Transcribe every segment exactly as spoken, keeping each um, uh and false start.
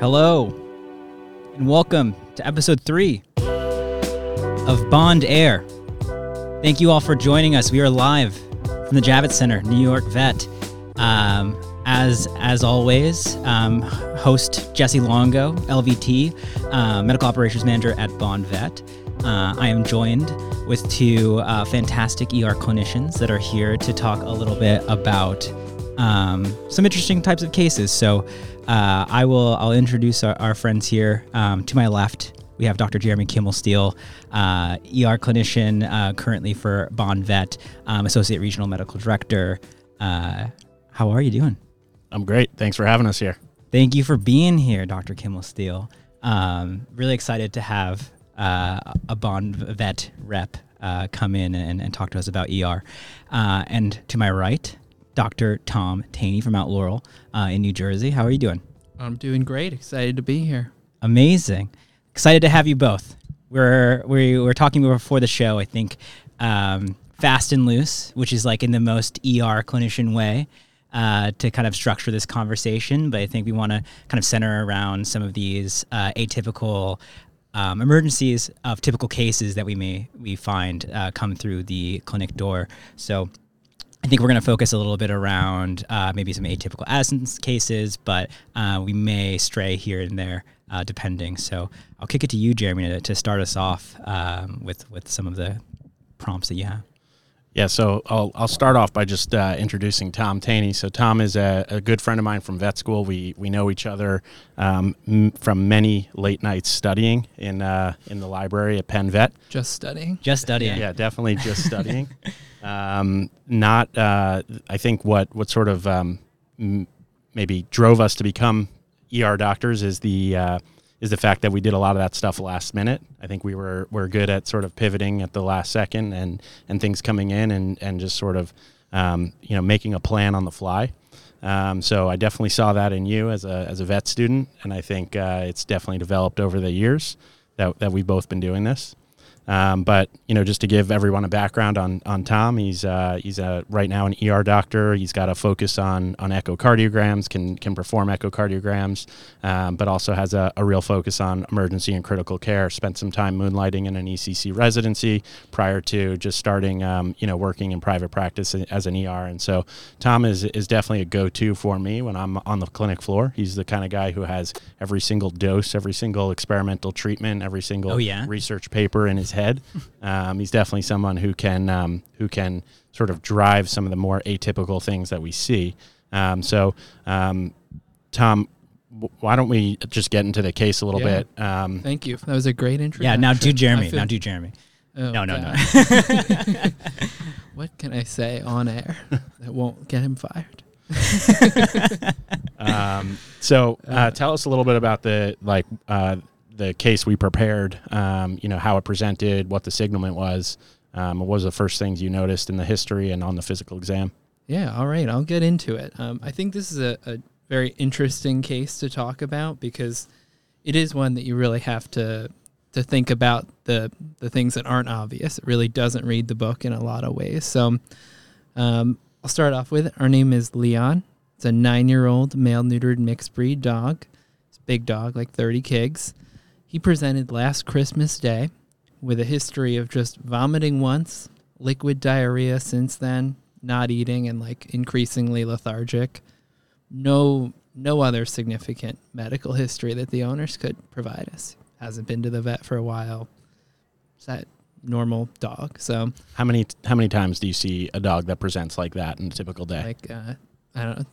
Hello, and welcome to episode three of Bond Air. Thank you all for joining us. We are live from the Javits Center, New York Vet. Um, as as always, um, host Jesse Longo, L V T, uh, Medical Operations Manager at Bond Vet. Uh, I am joined with two uh, fantastic E R clinicians that are here to talk a little bit about um, some interesting types of cases. So uh, I will I'll introduce our, our friends here. Um, to my left, we have Doctor Jeremy Kimmelstiel, uh, E R clinician uh, currently for Bond Vet, um, Associate Regional Medical Director. Uh, how are you doing? I'm great. Thanks for having us here. Thank you for being here, Doctor Kimmelstiel. Um, really excited to have Uh, a Bond Vet rep uh, come in and, and talk to us about E R. Uh, and to my right, Doctor Tom Taney from Mount Laurel uh, in New Jersey. How are you doing? I'm doing great. Excited to be here. Amazing. Excited to have you both. We're we were talking before the show, I think, um, fast and loose, which is like in the most E R clinician way uh, to kind of structure this conversation. But I think we want to kind of center around some of these uh, atypical Um, emergencies of typical cases that we may we find uh, come through the clinic door. So I think we're going to focus a little bit around uh, maybe some atypical Addison's cases, but uh, we may stray here and there uh, depending. So I'll kick it to you, Jeremy, to, to start us off um, with, with some of the prompts that you have. Yeah, so I'll, I'll start off by just uh, introducing Tom Taney. So Tom is a, a good friend of mine from vet school. We we know each other um, m- from many late nights studying in uh, in the library at Penn Vet. Just studying? Just studying. Yeah, definitely just studying. um, not, uh, I think what, what sort of um, m- maybe drove us to become E R doctors is the uh, is the fact that we did a lot of that stuff last minute. I think we were we're good at sort of pivoting at the last second and, and things coming in and, and just sort of, um, you know, making a plan on the fly. Um, so I definitely saw that in you as a as a vet student, and I think uh, it's definitely developed over the years that, that we've both been doing this. Um, but, you know, just to give everyone a background on on Tom, he's uh, he's a, right now an E R doctor. He's got a focus on on echocardiograms, can can perform echocardiograms, um, but also has a, a real focus on emergency and critical care. Spent some time moonlighting in an E C C residency prior to just starting, um, you know, working in private practice as an E R. And so Tom is, is definitely a go-to for me when I'm on the clinic floor. He's the kind of guy who has every single dose, every single experimental treatment, every single oh, yeah. research paper in his head. head. Um, he's definitely someone who can um, who can sort of drive some of the more atypical things that we see. Um, so, um, Tom, w- why don't we just get into the case a little yeah. bit? Um, Thank you. That was a great introduction. Yeah, now do Jeremy. Now do Jeremy. Oh, no, no, God. no. What can I say on air that won't get him fired? um, so, uh, tell us a little bit about the, like, uh, the case we prepared, um, you know, how it presented, what the signalment was, um, what was the first things you noticed in the history and on the physical exam? Yeah, all right, I'll get into it. Um, I think this is a, a very interesting case to talk about because it is one that you really have to to think about the, the things that aren't obvious. It really doesn't read the book in a lot of ways. So um, I'll start off with it. Our name is Leon. It's a nine-year-old male-neutered mixed-breed dog. It's a big dog, like thirty kigs. He presented last Christmas Day with a history of just vomiting once, liquid diarrhea since then, not eating, and like increasingly lethargic. No no other significant medical history that the owners could provide us. Hasn't been to the vet for a while. It's that normal dog. So how many how many times do you see a dog that presents like that in a typical day? Like uh, I don't know.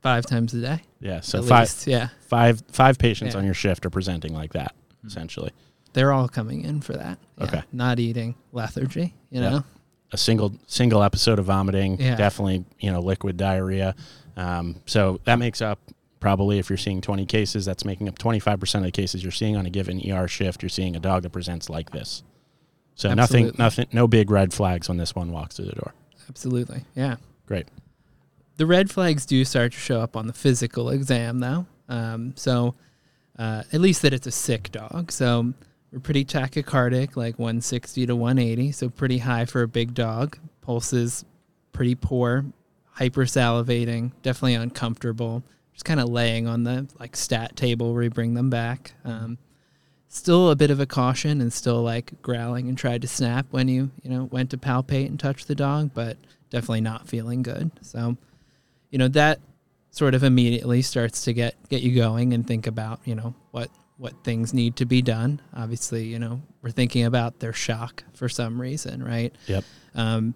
Five times a day. Yeah, so five least, yeah. Five five patients yeah. on your shift are presenting like that. Essentially, they're all coming in for that. Yeah. Okay, not eating, lethargy. You know, yep. a single single episode of vomiting. Yeah. Definitely, you know, liquid diarrhea. Um, so that makes up probably if you're seeing twenty cases, that's making up twenty-five percent of the cases you're seeing on a given E R shift. You're seeing a dog that presents like this. So Absolutely. nothing, nothing, no big red flags when this one walks through the door. Absolutely, yeah. Great. The red flags do start to show up on the physical exam, though. Um, so. Uh, at least that it's a sick dog. So we're pretty tachycardic, like one sixty to one eighty, so pretty high for a big dog. Pulse is pretty poor, hypersalivating, definitely uncomfortable, just kind of laying on the like stat table where you bring them back. Um, still a bit of a caution and still like growling and tried to snap when you, you know, went to palpate and touch the dog, but definitely not feeling good. So, you know, that sort of immediately starts to get, get you going and think about, you know, what, what things need to be done. Obviously, you know, we're thinking about their shock for some reason, right? Yep. Um,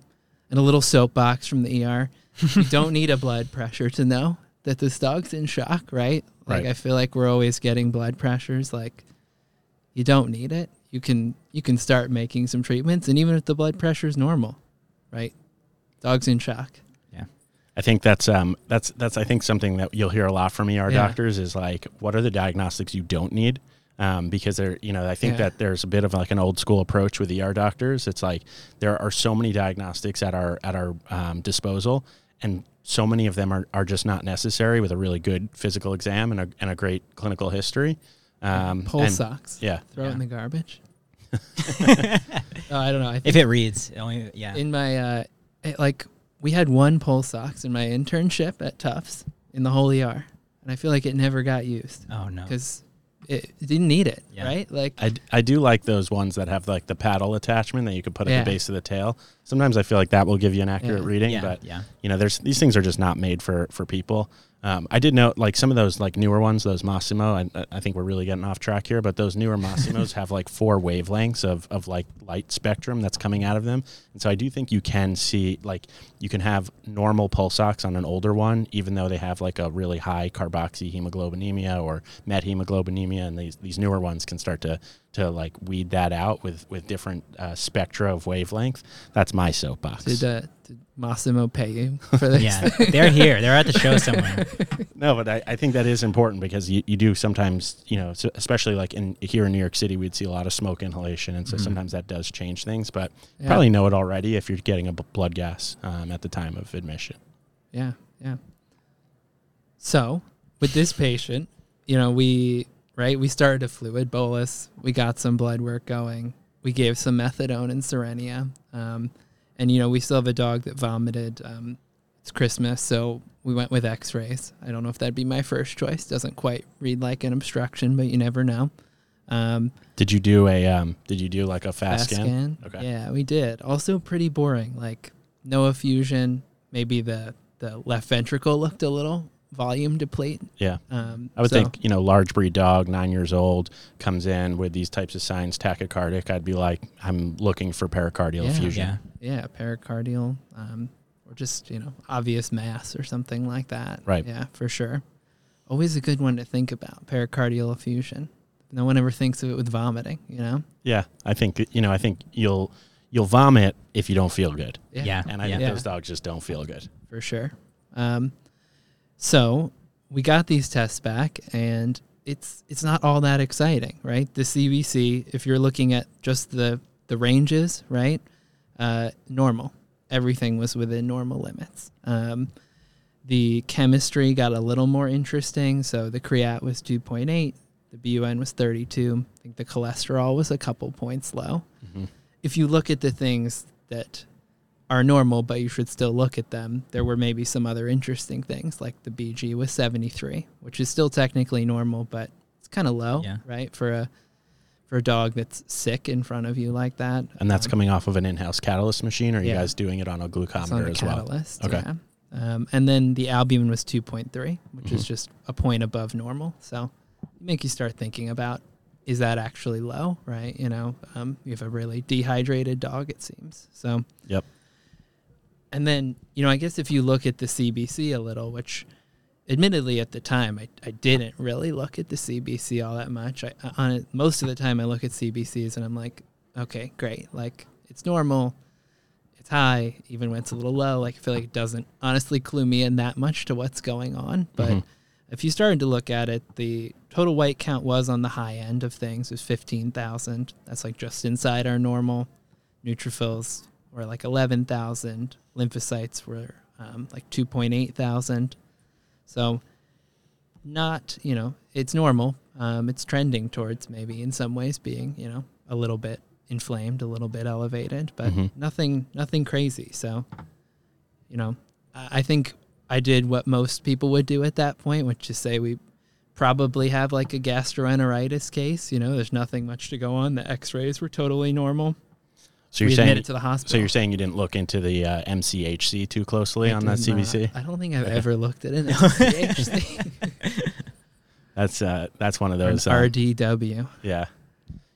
and a little soapbox from the E R. You don't need a blood pressure to know that this dog's in shock, right? Like, right. I feel like we're always getting blood pressures. Like, you don't need it. You can, you can start making some treatments. And even if the blood pressure is normal, right? Dog's in shock. Yeah. I think that's, um, that's, that's, I think something that you'll hear a lot from E R yeah. doctors is like, what are the diagnostics you don't need? Um, because they're, you know, I think yeah. that there's a bit of like an old school approach with E R doctors. It's like, there are so many diagnostics at our, at our, um, disposal, and so many of them are, are just not necessary with a really good physical exam and a, and a great clinical history. Um, Pole and, socks. Yeah. Throw yeah. it in the garbage. oh, I don't know. I think if it reads. Only, yeah. In my, uh, it, like, we had one pole socks in my internship at Tufts in the whole E R. And I feel like it never got used. Oh, no. Because it didn't need it, yeah. right? Like I, I do like those ones that have, like, the paddle attachment that you could put yeah. at the base of the tail. Sometimes I feel like that will give you an accurate yeah. reading. Yeah. But, yeah. you know, there's these things are just not made for, for people. Um, I did note, like, some of those, like, newer ones, those Masimo, I, I think we're really getting off track here, but those newer Masimos have, like, four wavelengths of, of, like, light spectrum that's coming out of them. And so I do think you can see, like, you can have normal pulse ox on an older one, even though they have, like, a really high carboxyhemoglobinemia or methemoglobinemia, and these, these newer ones can start to, to, like, weed that out with, with different uh, spectra of wavelength. That's my soapbox. Did, uh, did Massimo pay you for this? Yeah, they're here. They're at the show somewhere. No, but I, I think that is important because you, you do sometimes, you know, so especially like in here in New York City, we'd see a lot of smoke inhalation, and so mm-hmm. sometimes that does change things, but yeah. probably know it already if you're getting a b- blood gas um, at the time of admission. Yeah, yeah. So with this patient, you know, we... Right, we started a fluid bolus. We got some blood work going. We gave some methadone and Serenia, um, and you know we still have a dog that vomited. Um, it's Christmas, so we went with X-rays. I don't know if that'd be my first choice. Doesn't quite read like an obstruction, but you never know. Um, did you do a? Um, did you do like a fast, fast scan? scan? Okay. Yeah, we did. Also pretty boring. Like no effusion. Maybe the the left ventricle looked a little volume deplete. Yeah. Um, I would so. think, you know, large breed dog, nine years old, comes in with these types of signs, tachycardic. I'd be like, I'm looking for pericardial yeah, effusion. Yeah. yeah, pericardial um, or just, you know, obvious mass or something like that. Right. Yeah, for sure. Always a good one to think about, pericardial effusion. No one ever thinks of it with vomiting, you know? Yeah. I think, you know, I think you'll you'll vomit if you don't feel good. Yeah. yeah. And I yeah. think those dogs just don't feel good. For sure. Um So we got these tests back, and it's it's not all that exciting, right? The C B C, if you're looking at just the, the ranges, right, uh, normal. Everything was within normal limits. Um, the chemistry got a little more interesting. So the creat was two point eight. The B U N was thirty-two. I think the cholesterol was a couple points low. Mm-hmm. If you look at the things that are normal, but you should still look at them, there were maybe some other interesting things, like the B G was seventy-three, which is still technically normal, but it's kind of low, yeah. right, for a for a dog that's sick in front of you like that. And that's um, coming off of an in-house catalyst machine, or are yeah. you guys doing it on a glucometer on as catalyst, well? Okay. Yeah. Um, and then the albumin was two point three, which mm-hmm. is just a point above normal. So make you start thinking about, is that actually low, right? You know, um, you have a really dehydrated dog, it seems. So yep. And then, you know, I guess if you look at the C B C a little, which admittedly at the time, I, I didn't really look at the C B C all that much. I, on it, most of the time I look at C B Cs and I'm like, okay, great. Like, it's normal. It's high. Even when it's a little low, like I feel like it doesn't honestly clue me in that much to what's going on. But mm-hmm. if you started to look at it, the total white count was on the high end of things. It was fifteen thousand. That's like just inside our normal. Neutrophils were like eleven thousand. Lymphocytes were um, like two point eight thousand. So not, you know, it's normal. Um, it's trending towards maybe in some ways being, you know, a little bit inflamed, a little bit elevated, but mm-hmm. nothing, nothing crazy. So, you know, I think I did what most people would do at that point, which is say we probably have like a gastroenteritis case. You know, there's nothing much to go on. The x-rays were totally normal. So you're we saying, admit it to the hospital. So you're saying you didn't look into the uh, M C H C too closely I on that C B C? Not. I don't think I've ever looked at an M C H C. That's uh, that's one of those um, R D W. Yeah,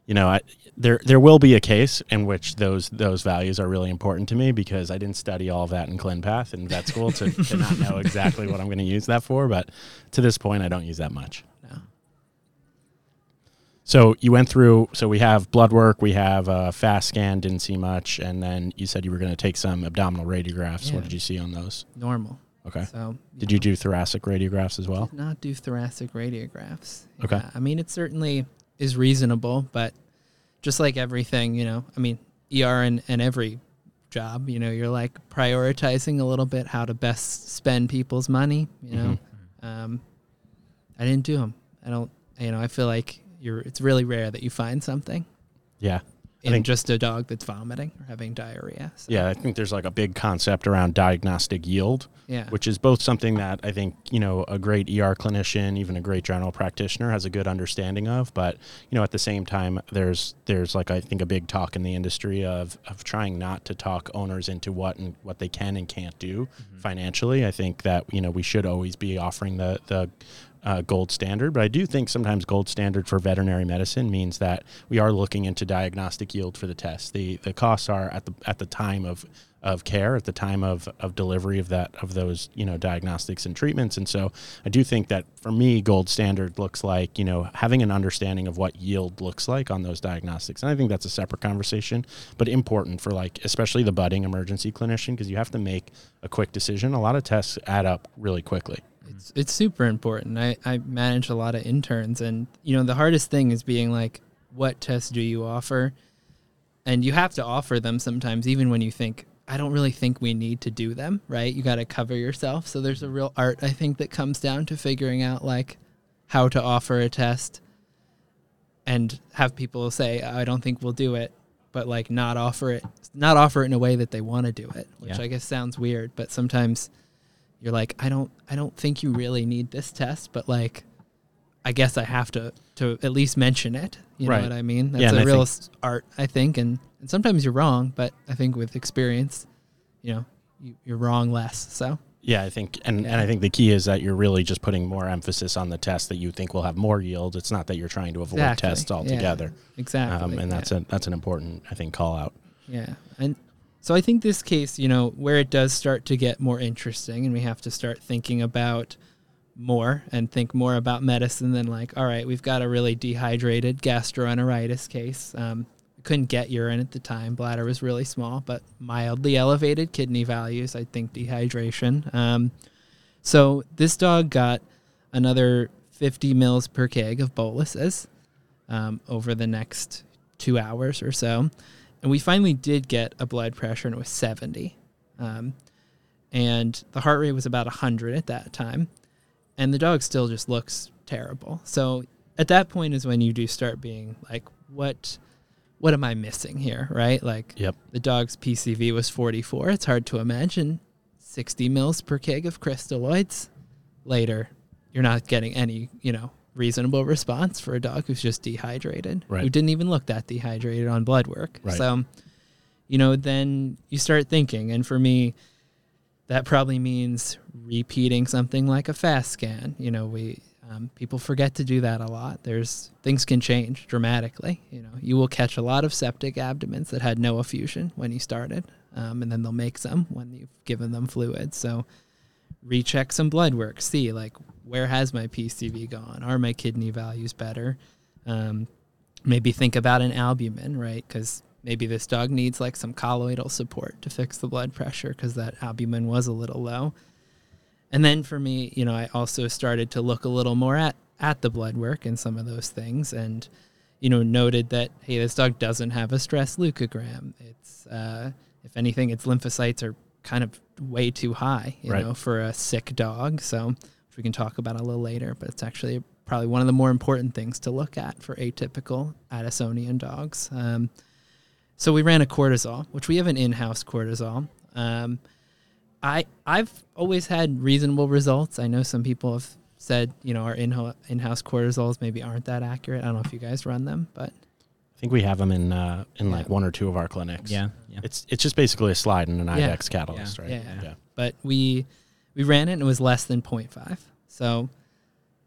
you know, I, there there will be a case in which those those values are really important to me because I didn't study all that in ClinPath and vet school to, to not know exactly what I'm going to use that for. But to this point, I don't use that much. No. So you went through. So we have blood work. We have a FAST scan. Didn't see much, and then you said you were going to take some abdominal radiographs. Yeah. What did you see on those? Normal. Okay. So, you did know, you do thoracic radiographs as well? I did not do thoracic radiographs. Okay. Yeah, I mean, it certainly is reasonable, but just like everything, you know, I mean, E R and, and every job, you know, you're like prioritizing a little bit how to best spend people's money, you know. Mm-hmm. Um, I didn't do them. I don't, you know, I feel like you're. It's really rare that you find something. Yeah. I in think, just a dog that's vomiting or having diarrhea. So. Yeah, I think there's like a big concept around diagnostic yield, yeah. which is both something that I think, you know, a great E R clinician, even a great general practitioner has a good understanding of. But, you know, at the same time, there's there's like, I think, a big talk in the industry of, of trying not to talk owners into what and what they can and can't do mm-hmm. financially. I think that, you know, we should always be offering the the Uh, gold standard, but I do think sometimes gold standard for veterinary medicine means that we are looking into diagnostic yield for the test. The the costs are at the at the time of of care, at the time of of delivery of that of those, you know, diagnostics and treatments. And so I do think that for me, gold standard looks like, you know, having an understanding of what yield looks like on those diagnostics. And I think that's a separate conversation, but important for like, especially the budding emergency clinician, because you have to make a quick decision. A lot of tests add up really quickly. It's it's super important. I, I manage a lot of interns, and, you know, the hardest thing is being like, what tests do you offer? And you have to offer them sometimes, even when you think, I don't really think we need to do them, right? You got to cover yourself. So there's a real art, I think, that comes down to figuring out, like, how to offer a test and have people say, I don't think we'll do it, but, like, not offer it, not offer it in a way that they want to do it, which yeah. I guess sounds weird, but sometimes... You're like, I don't I don't think you really need this test, but, like, I guess I have to, to at least mention it. You right. know what I mean? That's yeah, a real I think, art, I think. And, and sometimes you're wrong, but I think with experience, you know, you, you're wrong less. So Yeah, I think, and, yeah. and I think the key is that you're really just putting more emphasis on the tests that you think will have more yield. It's not that you're trying to avoid exactly. tests altogether. Yeah, exactly. Um, and that's yeah. a, that's an important, I think, call out. Yeah, and... So I think this case, you know, where it does start to get more interesting and we have to start thinking about more and think more about medicine than like, all right, we've got a really dehydrated gastroenteritis case. Um, couldn't get urine at the time. Bladder was really small, but mildly elevated kidney values, I think dehydration. Um, so this dog got another fifty mils per keg of boluses um, over the next two hours or so. And we finally did get a blood pressure, and it was seventy. Um, and the heart rate was about one hundred at that time. And the dog still just looks terrible. So at that point is when you do start being like, what what am I missing here, right? Like yep. the dog's P C V was forty-four. It's hard to imagine sixty mils per keg of crystalloids. Later, you're not getting any, you know, reasonable response for a dog who's just dehydrated, right. who didn't even look that dehydrated on blood work. Right. So, you know, then you start thinking. And for me, that probably means repeating something like a FAST scan. You know, we um, people forget to do that a lot. There's things can change dramatically. You know, you will catch a lot of septic abdomens that had no effusion when you started, um, and then they'll make some when you've given them fluid. So recheck some blood work, see, like, where has my P C V gone? Are my kidney values better? Um, maybe think about an albumin, right? Because maybe this dog needs, like, some colloidal support to fix the blood pressure because that albumin was a little low. And then for me, you know, I also started to look a little more at, at the blood work and some of those things and, you know, noted that, hey, this dog doesn't have a stress leukogram. It's, uh, if anything, its lymphocytes are kind of way too high, you right. know, for a sick dog. So which we can talk about a little later, but it's actually probably one of the more important things to look at for atypical Addisonian dogs. Um, so we ran a cortisol, which we have an in-house cortisol. Um, I, I've always had reasonable results. I know some people have said, you know, our in-ho- in-house cortisols maybe aren't that accurate. I don't know if you guys run them, but I think we have them in uh, in yeah. like one or two of our clinics. Yeah, yeah. It's it's just basically a slide in an yeah. I D E X X catalyst, yeah. right? Yeah. yeah, yeah. But we we ran it and it was less than zero point five. So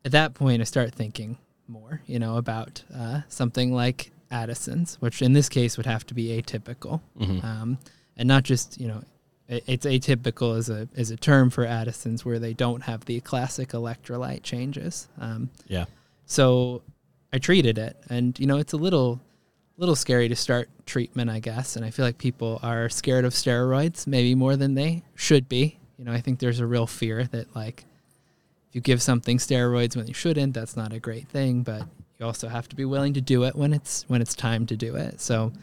at that point, I start thinking more, you know, about uh, something like Addison's, which in this case would have to be atypical, mm-hmm. um, and not just, you know. It's atypical as a as a term for Addison's where they don't have the classic electrolyte changes. Um, yeah. So I treated it, and you know it's a little little scary to start treatment, I guess. And I feel like people are scared of steroids maybe more than they should be. You know, I think there's a real fear that like if you give something steroids when you shouldn't, that's not a great thing. But you also have to be willing to do it when it's when it's time to do it. So.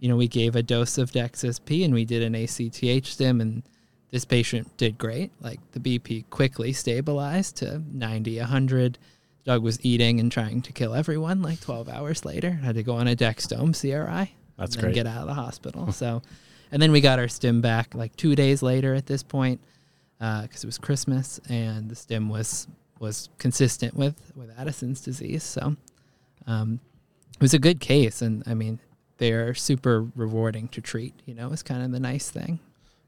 You know, we gave a dose of DEXXSP and we did an A C T H stim, and this patient did great. Like the B P quickly stabilized to ninety, one hundred. The dog was eating and trying to kill everyone like twelve hours later. Had to go on a Dexdome C R I. That's great. And get out of the hospital. So, and then we got our stim back like two days later at this point because uh, it was Christmas, and the stim was was consistent with, with Addison's disease. So um, it was a good case, and I mean, they're super rewarding to treat, you know, is kind of the nice thing.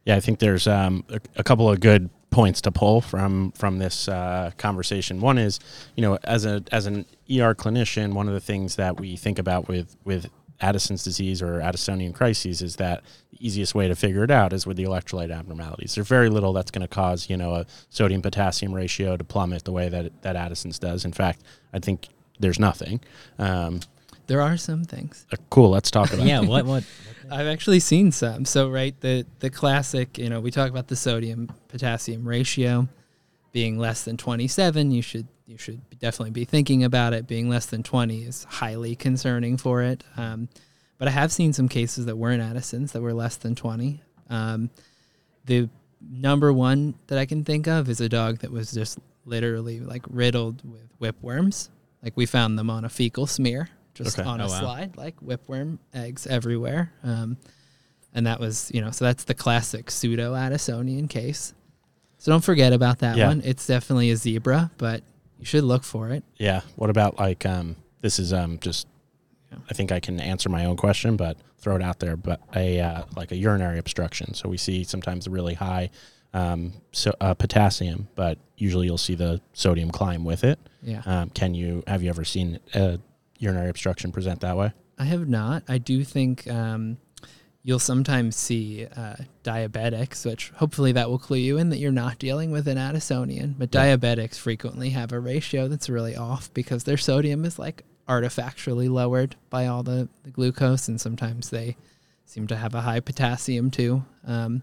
Yeah, I think there's um, a, a couple of good points to pull from from this uh, conversation. One is, you know, as a as an E R clinician, one of the things that we think about with, with Addison's disease or Addisonian crises is that the easiest way to figure it out is with the electrolyte abnormalities. There's very little that's going to cause, you know, a sodium-potassium ratio to plummet the way that, that Addison's does. In fact, I think there's nothing. Um There are some things. Uh, cool. Let's talk about yeah, it. Yeah. What, what? I've actually seen some. So, right, the, the classic, you know, we talk about the sodium-potassium ratio being less than twenty-seven. You should you should definitely be thinking about it. Being less than twenty is highly concerning for it. Um, but I have seen some cases that weren't Addison's that were less than twenty. Um, the number one that I can think of is a dog that was just literally, like, riddled with whipworms. Like, we found them on a fecal smear. Just okay. on a oh, wow. slide, like whipworm eggs everywhere. Um, and that was, you know, so that's the classic pseudo-Addisonian case. So don't forget about that yeah. one. It's definitely a zebra, but you should look for it. Yeah. What about like, um, this is um, just, yeah. I think I can answer my own question, but throw it out there, but a uh, like a urinary obstruction. So we see sometimes a really high um, so, uh, potassium, but usually you'll see the sodium climb with it. Yeah. Um, can you, have you ever seen a urinary obstruction present that way? I have not. I do think um, you'll sometimes see uh, diabetics, which hopefully that will clue you in that you're not dealing with an Addisonian, but yeah. diabetics frequently have a ratio that's really off because their sodium is like artifactually lowered by all the, the glucose, and sometimes they seem to have a high potassium too. Um,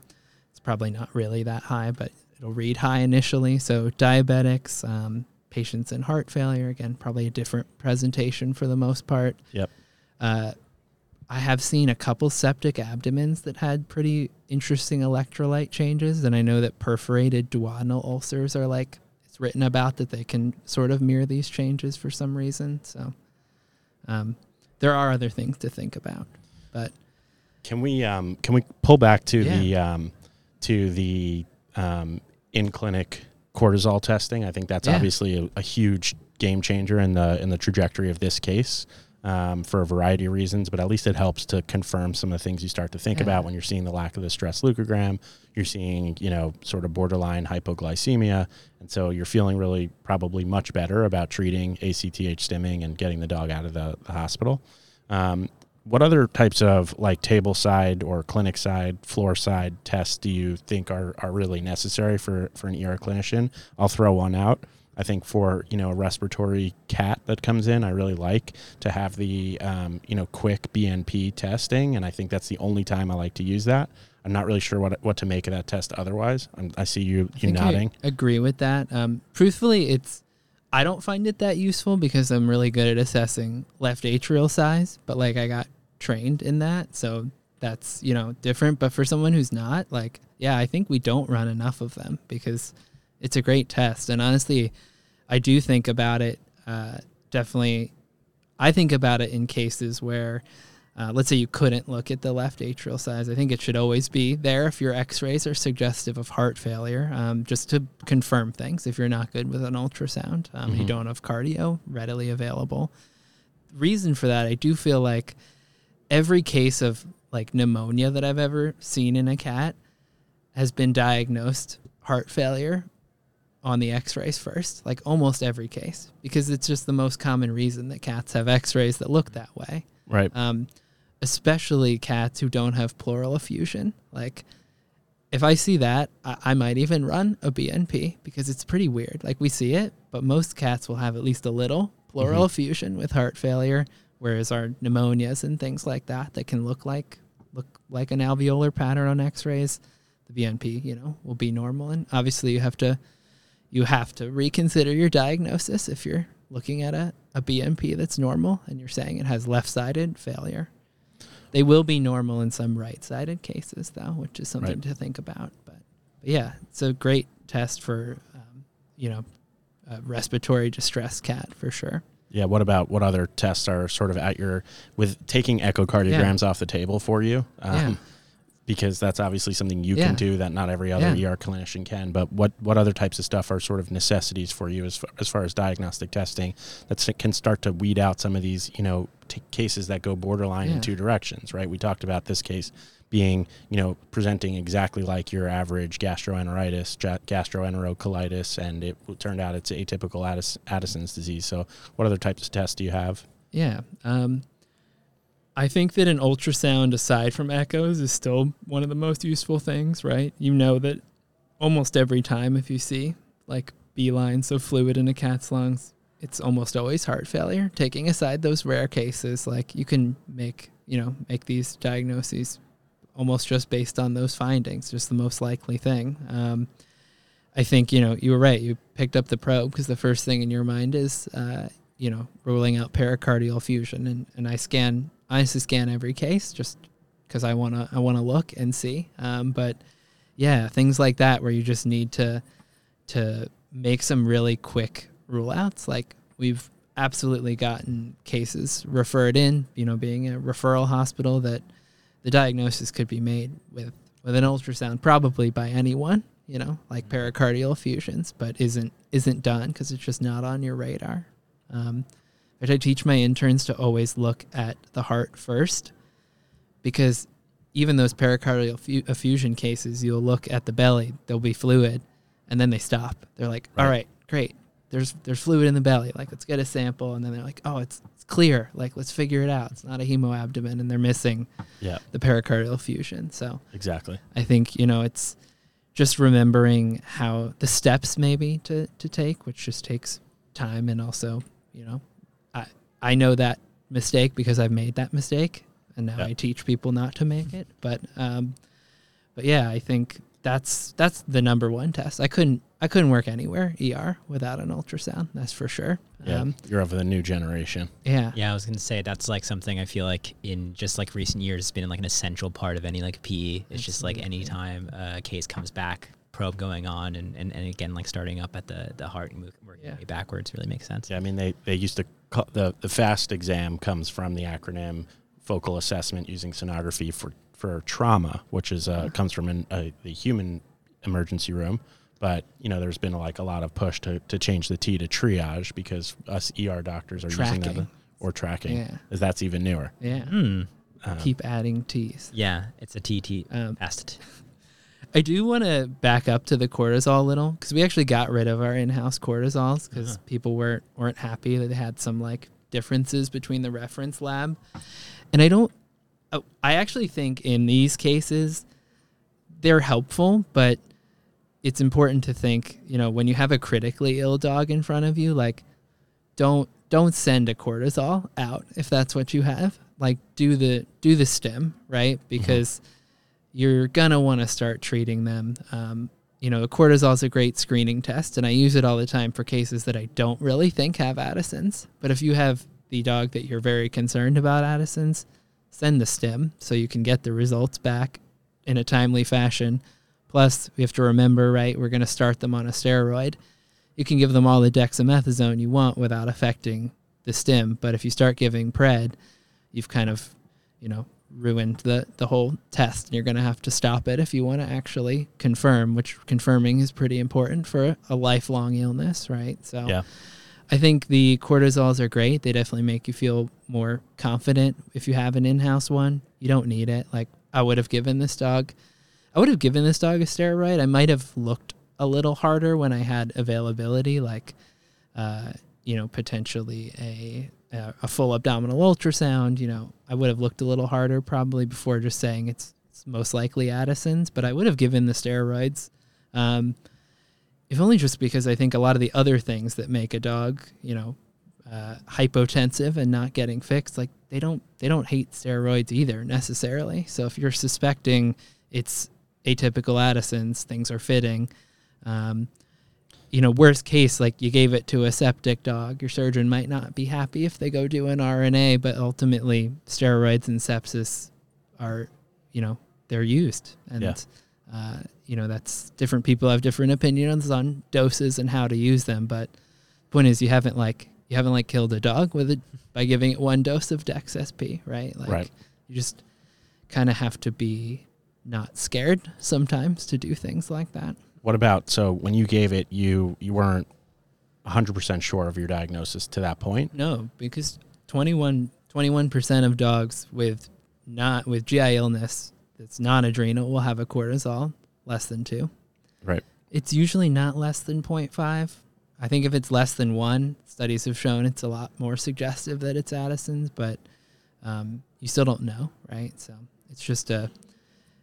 it's probably not really that high, but it'll read high initially. So diabetics, um, patients in heart failure, again, probably a different presentation for the most part. Yep. Uh, I have seen a couple septic abdomens that had pretty interesting electrolyte changes, and I know that perforated duodenal ulcers are like, it's written about that they can sort of mirror these changes for some reason. So um, there are other things to think about. But can we um, can we pull back to yeah. the um, to the um, in clinic cortisol testing? I think that's yeah. obviously a, a huge game changer in the in the trajectory of this case um, for a variety of reasons, but at least it helps to confirm some of the things you start to think yeah. about when you're seeing the lack of the stress leukogram, you're seeing, you know, sort of borderline hypoglycemia. And so you're feeling really probably much better about treating A C T H stimming and getting the dog out of the, the hospital. Um, what other types of like table side or clinic side, floor side tests do you think are, are really necessary for, for an E R clinician? I'll throw one out. I think for, you know, a respiratory cat that comes in, I really like to have the, um, you know, quick B N P testing. And I think that's the only time I like to use that. I'm not really sure what, what to make of that test otherwise. I'm, I see you, you nodding. I agree with that. Um, truthfully, it's, I don't find it that useful because I'm really good at assessing left atrial size, but like I got trained in that. So that's, you know, different. But for someone who's not, like, yeah, I think we don't run enough of them because it's a great test. And honestly, I do think about it. Uh, definitely. I think about it in cases where Uh, let's say you couldn't look at the left atrial size. I think it should always be there if your x-rays are suggestive of heart failure, um, just to confirm things if you're not good with an ultrasound. Um, mm-hmm. You don't have cardio readily available. Reason for that, I do feel like every case of like pneumonia that I've ever seen in a cat has been diagnosed heart failure on the x-rays first, like almost every case, because it's just the most common reason that cats have x-rays that look that way. Right. Um, especially cats who don't have pleural effusion. Like, if I see that, I, I might even run a B N P because it's pretty weird. Like, we see it, but most cats will have at least a little pleural mm-hmm. effusion with heart failure, whereas our pneumonias and things like that that can look like look like an alveolar pattern on x-rays, the B N P, you know, will be normal. And obviously you have to you have to reconsider your diagnosis if you're looking at a, a B N P that's normal and you're saying it has left-sided failure. They will be normal in some right-sided cases, though, which is something right. to think about. But, but, yeah, it's a great test for, um, you know, a respiratory distress cat for sure. Yeah, what about what other tests are sort of at your – with taking echocardiograms yeah. off the table for you? Um, yeah. Because that's obviously something you yeah. can do that not every other yeah. E R clinician can. But what, what other types of stuff are sort of necessities for you as far as, far as diagnostic testing that can start to weed out some of these, you know, t- cases that go borderline yeah. in two directions, right? We talked about this case being, you know, presenting exactly like your average gastroenteritis, ja- gastroenterocolitis, and it turned out it's atypical Addis- Addison's disease. So what other types of tests do you have? Yeah, um, I think that an ultrasound, aside from echoes, is still one of the most useful things, right? You know that almost every time if you see, like, B-lines of fluid in a cat's lungs, it's almost always heart failure. Taking aside those rare cases, like, you can make, you know, make these diagnoses almost just based on those findings, just the most likely thing. Um, I think, you know, you were right. You picked up the probe because the first thing in your mind is, uh, you know, ruling out pericardial effusion, and, and I scan... I used to scan every case just because I want to I want to look and see. Um, but, yeah, things like that where you just need to to make some really quick rule-outs. Like, we've absolutely gotten cases referred in, you know, being a referral hospital, that the diagnosis could be made with, with an ultrasound probably by anyone, you know, like pericardial effusions, but isn't, isn't done because it's just not on your radar. Um But I teach my interns to always look at the heart first, because even those pericardial fu- effusion cases, you'll look at the belly, there'll be fluid, and then they stop. They're like, right. all right, great. There's there's fluid in the belly. Like, let's get a sample. And then they're like, oh, it's, it's clear. Like, let's figure it out. It's not a hemoabdomen, and they're missing yeah. the pericardial effusion. So exactly. I think, you know, it's just remembering how the steps maybe to, to take, which just takes time, and also, you know, I know that mistake because I've made that mistake, and now yep. I teach people not to make it. But, um, but yeah, I think that's that's the number one test. I couldn't I couldn't work anywhere E R without an ultrasound. That's for sure. Yeah, um, you're of the new generation. Yeah, yeah. I was gonna say that's like something I feel like in just like recent years, it's been like an essential part of any like P E. It's Absolutely. Just like any time a case comes back, probe going on, and, and, and again like starting up at the, the heart and moving yeah. way backwards really makes sense. Yeah, I mean they they used to. The, the FAST exam comes from the acronym Focal Assessment Using Sonography for, for Trauma, which is uh, comes from an, a, the human emergency room. But, you know, there's been like a lot of push to, to change the T to triage because us E R doctors are tracking. using that or tracking, yeah. as that's even newer. Yeah. Mm. Um, Keep adding T's. Yeah, it's a T T. Um, FAST. I do want to back up to the cortisol a little, because we actually got rid of our in-house cortisols because uh-huh. people weren't weren't happy that they had some like differences between the reference lab. And I don't, oh, I actually think in these cases they're helpful, but it's important to think, you know, when you have a critically ill dog in front of you, like don't don't send a cortisol out if that's what you have. Like do the do the stim, right? Because mm-hmm. you're going to want to start treating them. Um, you know, cortisol is a great screening test, and I use it all the time for cases that I don't really think have Addison's. But if you have the dog that you're very concerned about Addison's, send the stim so you can get the results back in a timely fashion. Plus, we have to remember, right, we're going to start them on a steroid. You can give them all the dexamethasone you want without affecting the stim. But if you start giving Pred, you've kind of... you know, ruined the, the whole test, and you're going to have to stop it if you want to actually confirm, which confirming is pretty important for a, a lifelong illness, right? So yeah. I think the cortisols are great. They definitely make you feel more confident. If you have an in-house one, you don't need it. Like I would have given this dog, I would have given this dog a steroid. I might have looked a little harder when I had availability, like, uh, you know, potentially a, a full abdominal ultrasound. You know, I would have looked a little harder probably before just saying it's, it's most likely Addison's, but I would have given the steroids. Um, if only just because I think a lot of the other things that make a dog, you know, uh, hypotensive and not getting fixed, like they don't, they don't hate steroids either necessarily. So if you're suspecting it's atypical Addison's, things are fitting, um, you know, worst case, like you gave it to a septic dog, your surgeon might not be happy if they go do an R N A, but ultimately steroids and sepsis are, you know, they're used. And, yeah. uh, you know, that's different. People have different opinions on doses and how to use them. But the point is you haven't like, you haven't like killed a dog with it by giving it one dose of Dex S P, right? Like right. You just kind of have to be not scared sometimes to do things like that. What about, so when you gave it, you, you weren't one hundred percent sure of your diagnosis to that point? No, because twenty-one percent of dogs with not with G I illness that's non-adrenal will have a cortisol less than two. Right. It's usually not less than zero point five. I think if it's less than one, studies have shown it's a lot more suggestive that it's Addison's, but um, you still don't know, right? So it's just a...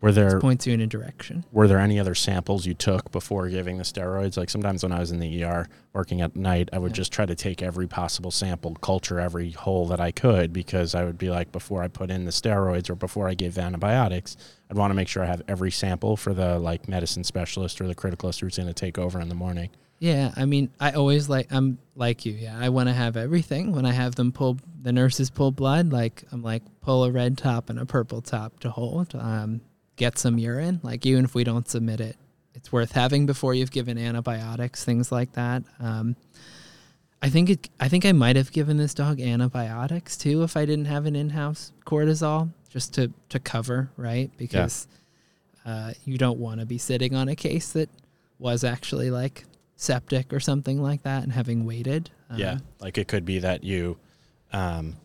Were there, it points you in a direction. Were there any other samples you took before giving the steroids? Like sometimes when I was in the E R working at night, I would yeah. just try to take every possible sample, culture every hole that I could, because I would be like, before I put in the steroids or before I gave the antibiotics, I'd want to make sure I have every sample for the like medicine specialist or the criticalist who's going to take over in the morning. Yeah, I mean, I always like, I'm like you, yeah, I want to have everything. When I have them pull, the nurses pull blood, like I'm like, pull a red top and a purple top to hold, um, get some urine, like even if we don't submit it, it's worth having before you've given antibiotics, things like that. Um, I think it, I think I might have given this dog antibiotics too if I didn't have an in-house cortisol, just to, to cover, right? Because yeah. uh, you don't want to be sitting on a case that was actually like septic or something like that and having waited. Um, yeah, like it could be that you... Um,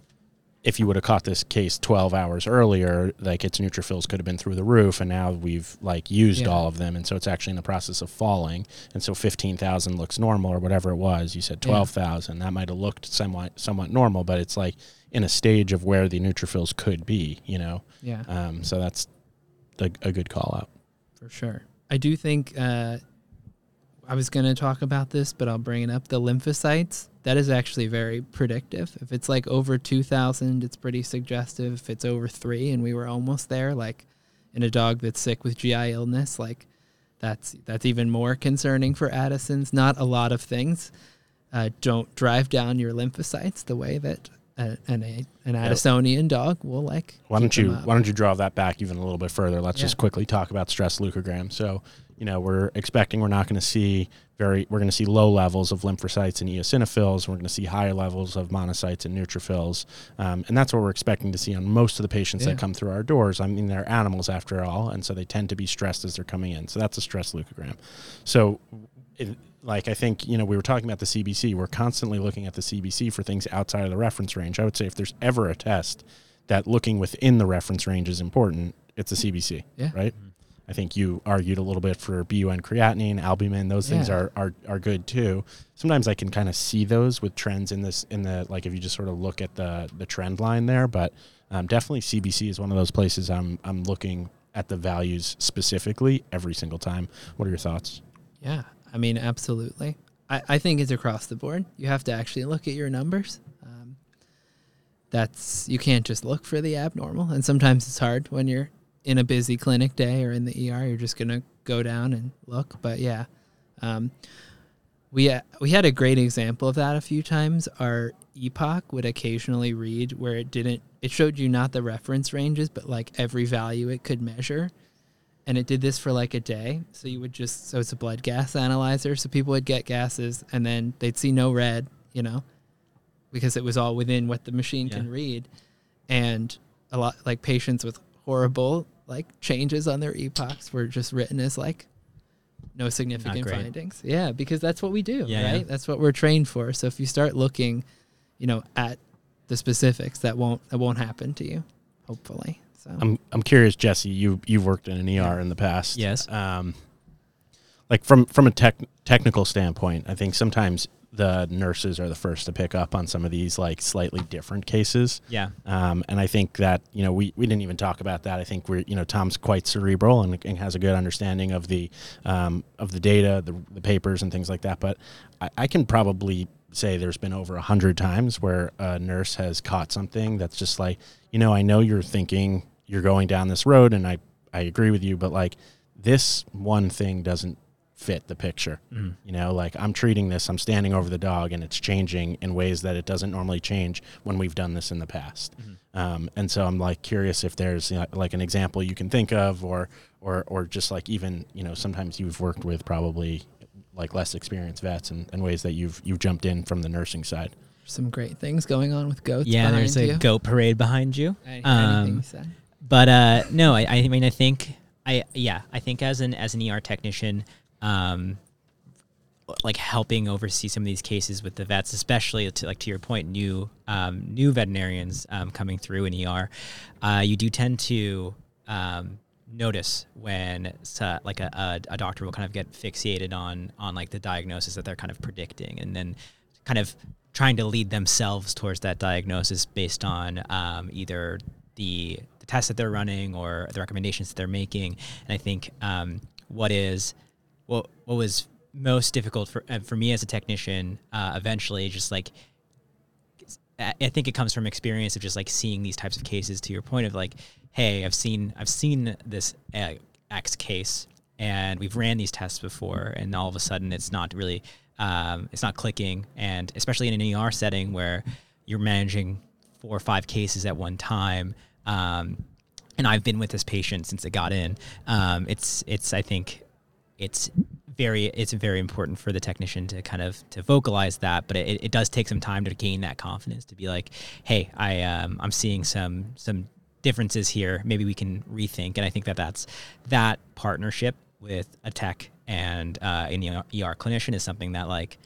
if you would have caught this case twelve hours earlier, like its neutrophils could have been through the roof, and now we've like used yeah. all of them. And so it's actually in the process of falling. And so fifteen thousand looks normal or whatever it was. You said twelve thousand. Yeah. That might have looked somewhat, somewhat normal, but it's like in a stage of where the neutrophils could be, you know? Yeah. Um, so that's a, a good call out. For sure. I do think uh, I was going to talk about this, but I'll bring it up. The lymphocytes. That is actually very predictive. If it's like over two thousand, it's pretty suggestive. If it's over three, and we were almost there, like in a dog that's sick with G I illness, like that's that's even more concerning for Addison's. Not a lot of things uh, don't drive down your lymphocytes the way that a, an a, an Addisonian dog will like. Why don't you Why don't you draw that back even a little bit further? Let's yeah. just quickly talk about stress leukogram. So. You know, we're expecting we're not going to see very, we're going to see low levels of lymphocytes and eosinophils. We're going to see higher levels of monocytes and neutrophils. Um, and that's what we're expecting to see on most of the patients yeah. that come through our doors. I mean, they're animals after all. And so they tend to be stressed as they're coming in. So that's a stress leukogram. So it, like, I think, you know, we were talking about the C B C. We're constantly looking at the C B C for things outside of the reference range. I would say if there's ever a test that looking within the reference range is important, it's a C B C, yeah. right? Mm-hmm. I think you argued a little bit for B U N creatinine, albumin. Those yeah. things are, are are good too. Sometimes I can kind of see those with trends in this in the like if you just sort of look at the the trend line there. But um, definitely C B C is one of those places I'm I'm looking at the values specifically every single time. What are your thoughts? Yeah, I mean, absolutely. I, I think it's across the board. You have to actually look at your numbers. Um, that's you can't just look for the abnormal, and sometimes it's hard when you're in a busy clinic day or in the E R, you're just going to go down and look. But yeah, um, we, uh, we had a great example of that a few times. Our E P O C would occasionally read where it didn't, it showed you not the reference ranges, but like every value it could measure. And it did this for like a day. So you would just, so it's a blood gas analyzer. So people would get gases and then they'd see no red, you know, because it was all within what the machine yeah. can read. And a lot like patients with horrible like changes on their E P O Cs were just written as like no significant findings. Yeah, because that's what we do, yeah, right? Yeah. That's what we're trained for. So if you start looking, you know, at the specifics, that won't that won't happen to you, hopefully. So I'm I'm curious, Jesse, you you've worked in an E R yeah. in the past. Yes. Um like from from a tech, technical standpoint, I think sometimes the nurses are the first to pick up on some of these like slightly different cases. Yeah. Um, and I think that, you know, we, we didn't even talk about that. I think we're, you know, Tom's quite cerebral and, and has a good understanding of the, um, of the data, the, the papers and things like that. But I, I can probably say there's been over a hundred times where a nurse has caught something that's just like, you know, I know you're thinking you're going down this road and I, I agree with you, but like this one thing doesn't fit the picture. Mm. You know, like I'm treating this, I'm standing over the dog and it's changing in ways that it doesn't normally change when we've done this in the past. Mm-hmm. Um, and so I'm like curious if there's, you know, like an example you can think of or, or, or just like even, you know, sometimes you've worked with probably like less experienced vets and, and ways that you've, you've jumped in from the nursing side. Some great things going on with goats. Yeah. There's a you. goat parade behind you. I, um, you but, uh, no, I, I mean, I think I, yeah, I think as an, as an E R technician, Um, like helping oversee some of these cases with the vets, especially to, like to your point, new um, new veterinarians um, coming through in E R, uh, you do tend to um, notice when uh, like a, a, a doctor will kind of get fixated on on like the diagnosis that they're kind of predicting, and then kind of trying to lead themselves towards that diagnosis based on um, either the the tests that they're running or the recommendations that they're making. And I think um, what is What what was most difficult for for me as a technician, uh, eventually, just like I think it comes from experience of just like seeing these types of cases. To your point of like, hey, I've seen I've seen this uh, X case, and we've ran these tests before, and all of a sudden it's not really um, it's not clicking, and especially in an E R setting where you're managing four or five cases at one time. Um, and I've been with this patient since it got in. Um, it's it's I think. It's very it's very important for the technician to kind of to vocalize that, but it, it does take some time to gain that confidence to be like, hey, I um I'm seeing some some differences here. Maybe we can rethink. And I think that that's that partnership with a tech and uh, an E R clinician is something that like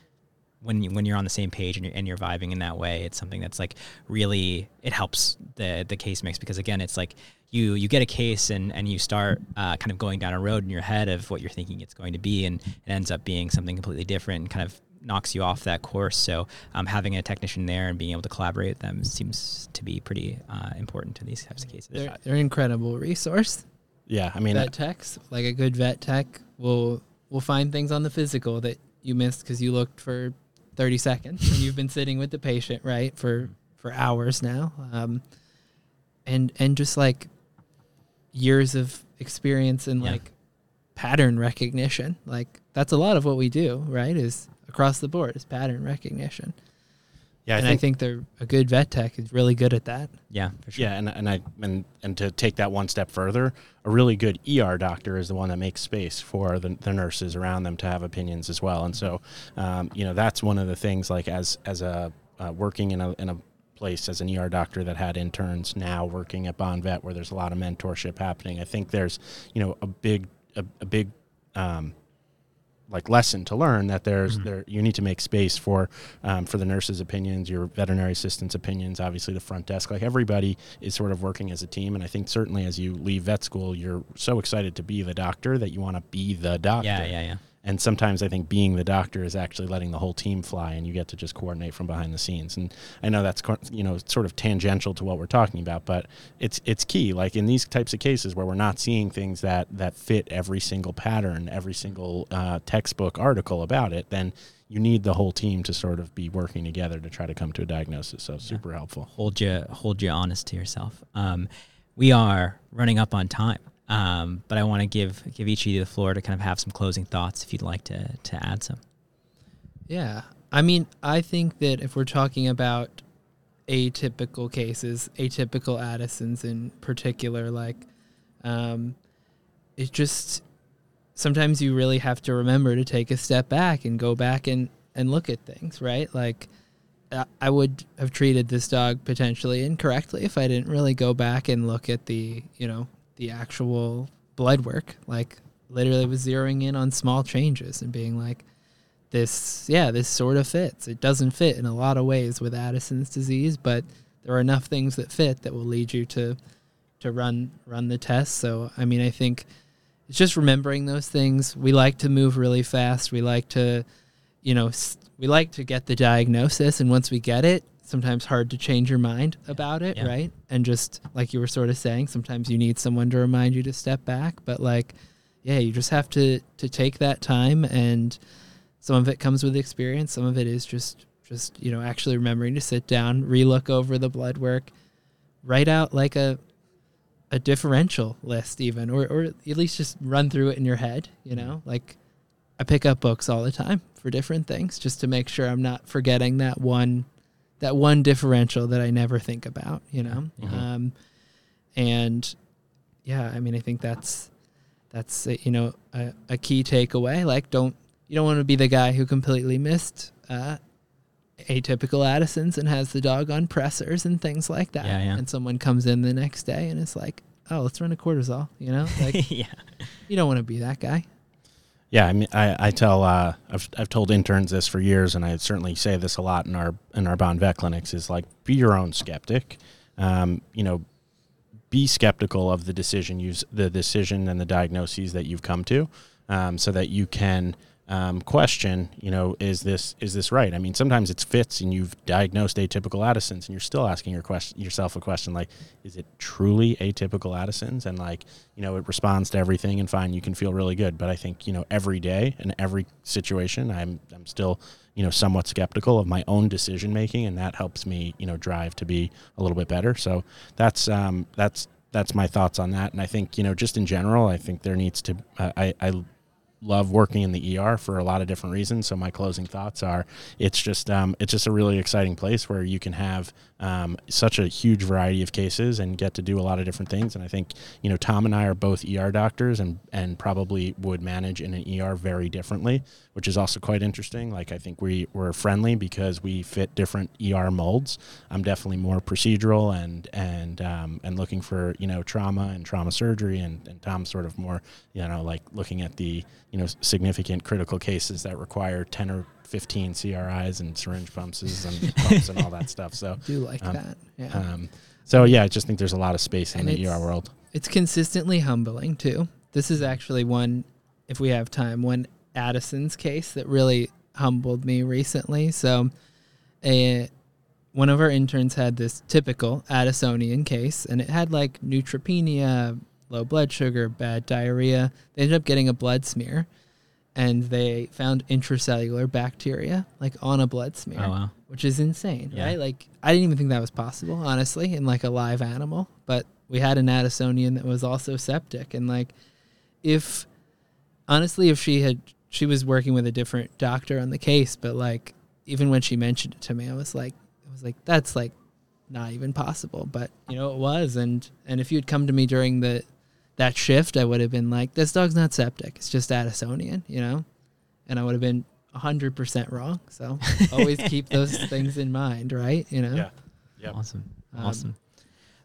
when you when you're on the same page and you're and you're vibing in that way, it's something that's like really it helps the the case mix, because again, it's like. You you get a case and, and you start uh, kind of going down a road in your head of what you're thinking it's going to be, and it ends up being something completely different and kind of knocks you off that course. So um, having a technician there and being able to collaborate with them seems to be pretty uh, important to these types of cases. They're, they're an incredible resource. Yeah, I mean... Vet techs, like a good vet tech, will, will find things on the physical that you missed because you looked for thirty seconds and you've been sitting with the patient, right, for, for hours now. Um, and and just like... years of experience and yeah. like pattern recognition. Like that's a lot of what we do, right? Is across the board is pattern recognition. Yeah. I and think, I think they're a good vet tech is really good at that. Yeah, for sure. Yeah. And, and I, and, and to take that one step further, a really good E R doctor is the one that makes space for the, the nurses around them to have opinions as well. And so, um, you know, that's one of the things like as, as a, uh, working in a, in a, place as an E R doctor that had interns now working at Bond Vet where there's a lot of mentorship happening. I think there's, you know, a big, a, a big, um, like lesson to learn that there's mm-hmm. there, you need to make space for, um, for the nurses' opinions, your veterinary assistants' opinions, obviously the front desk, like everybody is sort of working as a team. And I think certainly as you leave vet school, you're so excited to be the doctor that you want to be the doctor. Yeah, yeah, yeah. And sometimes I think being the doctor is actually letting the whole team fly, and you get to just coordinate from behind the scenes. And I know that's, you know, sort of tangential to what we're talking about, but it's it's key. Like in these types of cases where we're not seeing things that, that fit every single pattern, every single uh, textbook article about it, then you need the whole team to sort of be working together to try to come to a diagnosis. So yeah. Super helpful. Hold you hold you honest to yourself. Um, we are running up on time. Um, but I want to give give each of you the floor to kind of have some closing thoughts if you'd like to, to add some. Yeah. I mean, I think that if we're talking about atypical cases, atypical Addison's in particular, like um, it just sometimes you really have to remember to take a step back and go back and, and look at things, right? Like I would have treated this dog potentially incorrectly if I didn't really go back and look at the, you know, the actual blood work. Like, literally was zeroing in on small changes and being like, this, yeah, this sort of fits. It doesn't fit in a lot of ways with Addison's disease, but there are enough things that fit that will lead you to to run run the test. So, I mean, I think it's just remembering those things. We like to move really fast. We like to, you know, we like to get the diagnosis, and once we get it, sometimes hard to change your mind about it, yeah. right? And just like you were sort of saying, sometimes you need someone to remind you to step back, but like, yeah, you just have to, to take that time, and some of it comes with experience. Some of it is just, just, you know, actually remembering to sit down, relook over the blood work, write out like a, a differential list even, or, or at least just run through it in your head, you know, like I pick up books all the time for different things just to make sure I'm not forgetting that one, that one differential that I never think about, you know? Mm-hmm. Um, and yeah, I mean, I think that's, that's, a, you know, a, a key takeaway. Like, don't, you don't want to be the guy who completely missed uh, atypical Addison's and has the dog on pressors and things like that. Yeah, yeah. And someone comes in the next day and it's like, oh, let's run a cortisol, you know? Like, yeah. You don't want to be that guy. Yeah, I mean, I, I tell, uh, I've I've told interns this for years, and I certainly say this a lot in our in our Bond Vet clinics, is like, be your own skeptic. Um, you know, be skeptical of the decision, use the decision and the diagnoses that you've come to, um, so that you can um, question, you know, is this is this right? I mean, sometimes it's fits, and you've diagnosed atypical Addison's, and you're still asking your question, yourself a question like, is it truly atypical Addison's? And like, you know, it responds to everything, and fine, you can feel really good. But I think, you know, every day and every situation, I'm I'm still, you know, somewhat skeptical of my own decision making, and that helps me, you know, drive to be a little bit better. So that's um that's that's my thoughts on that. And I think, you know, just in general, I think there needs to uh, I I. love working in the E R for a lot of different reasons. So my closing thoughts are, it's just um, it's just a really exciting place where you can have um, such a huge variety of cases and get to do a lot of different things. And I think, you know, Tom and I are both E R doctors, and and probably would manage in an E R very differently, which is also quite interesting. Like, I think we we're friendly because we fit different E R molds. I'm definitely more procedural and and um, and looking for, you know, trauma and trauma surgery, and, and Tom's sort of more, you know, like looking at the, you know, significant critical cases that require ten or fifteen C R Is and syringe pumps and pumps and all that stuff. So I do like um, that. Yeah. Um, so yeah, I just think there's a lot of space and in the E R world. It's consistently humbling too. This is actually one, if we have time, one Addison's case that really humbled me recently. So a, one of our interns had this typical Addisonian case, and it had like neutropenia, low blood sugar, bad diarrhea. They ended up getting a blood smear, and they found intracellular bacteria, like, on a blood smear, oh, wow. which is insane, yeah. right? Like, I didn't even think that was possible, honestly, in, like, a live animal. But we had an Addisonian that was also septic. And, like, if, honestly, if she had, she was working with a different doctor on the case, but, like, even when she mentioned it to me, I was like, I was like, that's, like, not even possible. But, you know, it was. And, and if you'd come to me during the, that shift, I would have been like, this dog's not septic, it's just Addisonian, you know? And I would have been one hundred percent wrong. So always keep those things in mind, right? You know? Yeah. Yep. Awesome. Um, awesome.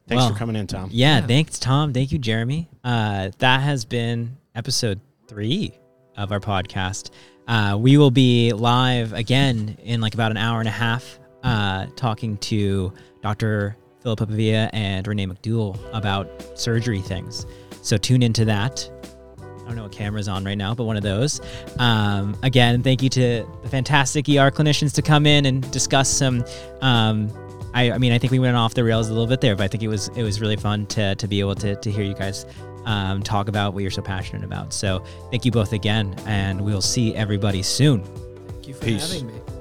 Thanks well, for coming in, Tom. Yeah, yeah. Thanks, Tom. Thank you, Jeremy. Uh, that has been episode three of our podcast. Uh, we will be live again in like about an hour and a half, uh, talking to Doctor Philippa Pavia and Renee McDuel about surgery things. So tune into that. I don't know what camera's on right now, but one of those. Um, again, thank you to the fantastic E R clinicians to come in and discuss some. Um, I, I mean, I think we went off the rails a little bit there, but I think it was it was really fun to to be able to to hear you guys um, talk about what you're so passionate about. So thank you both again, and we'll see everybody soon. Thank you for Peace. having me.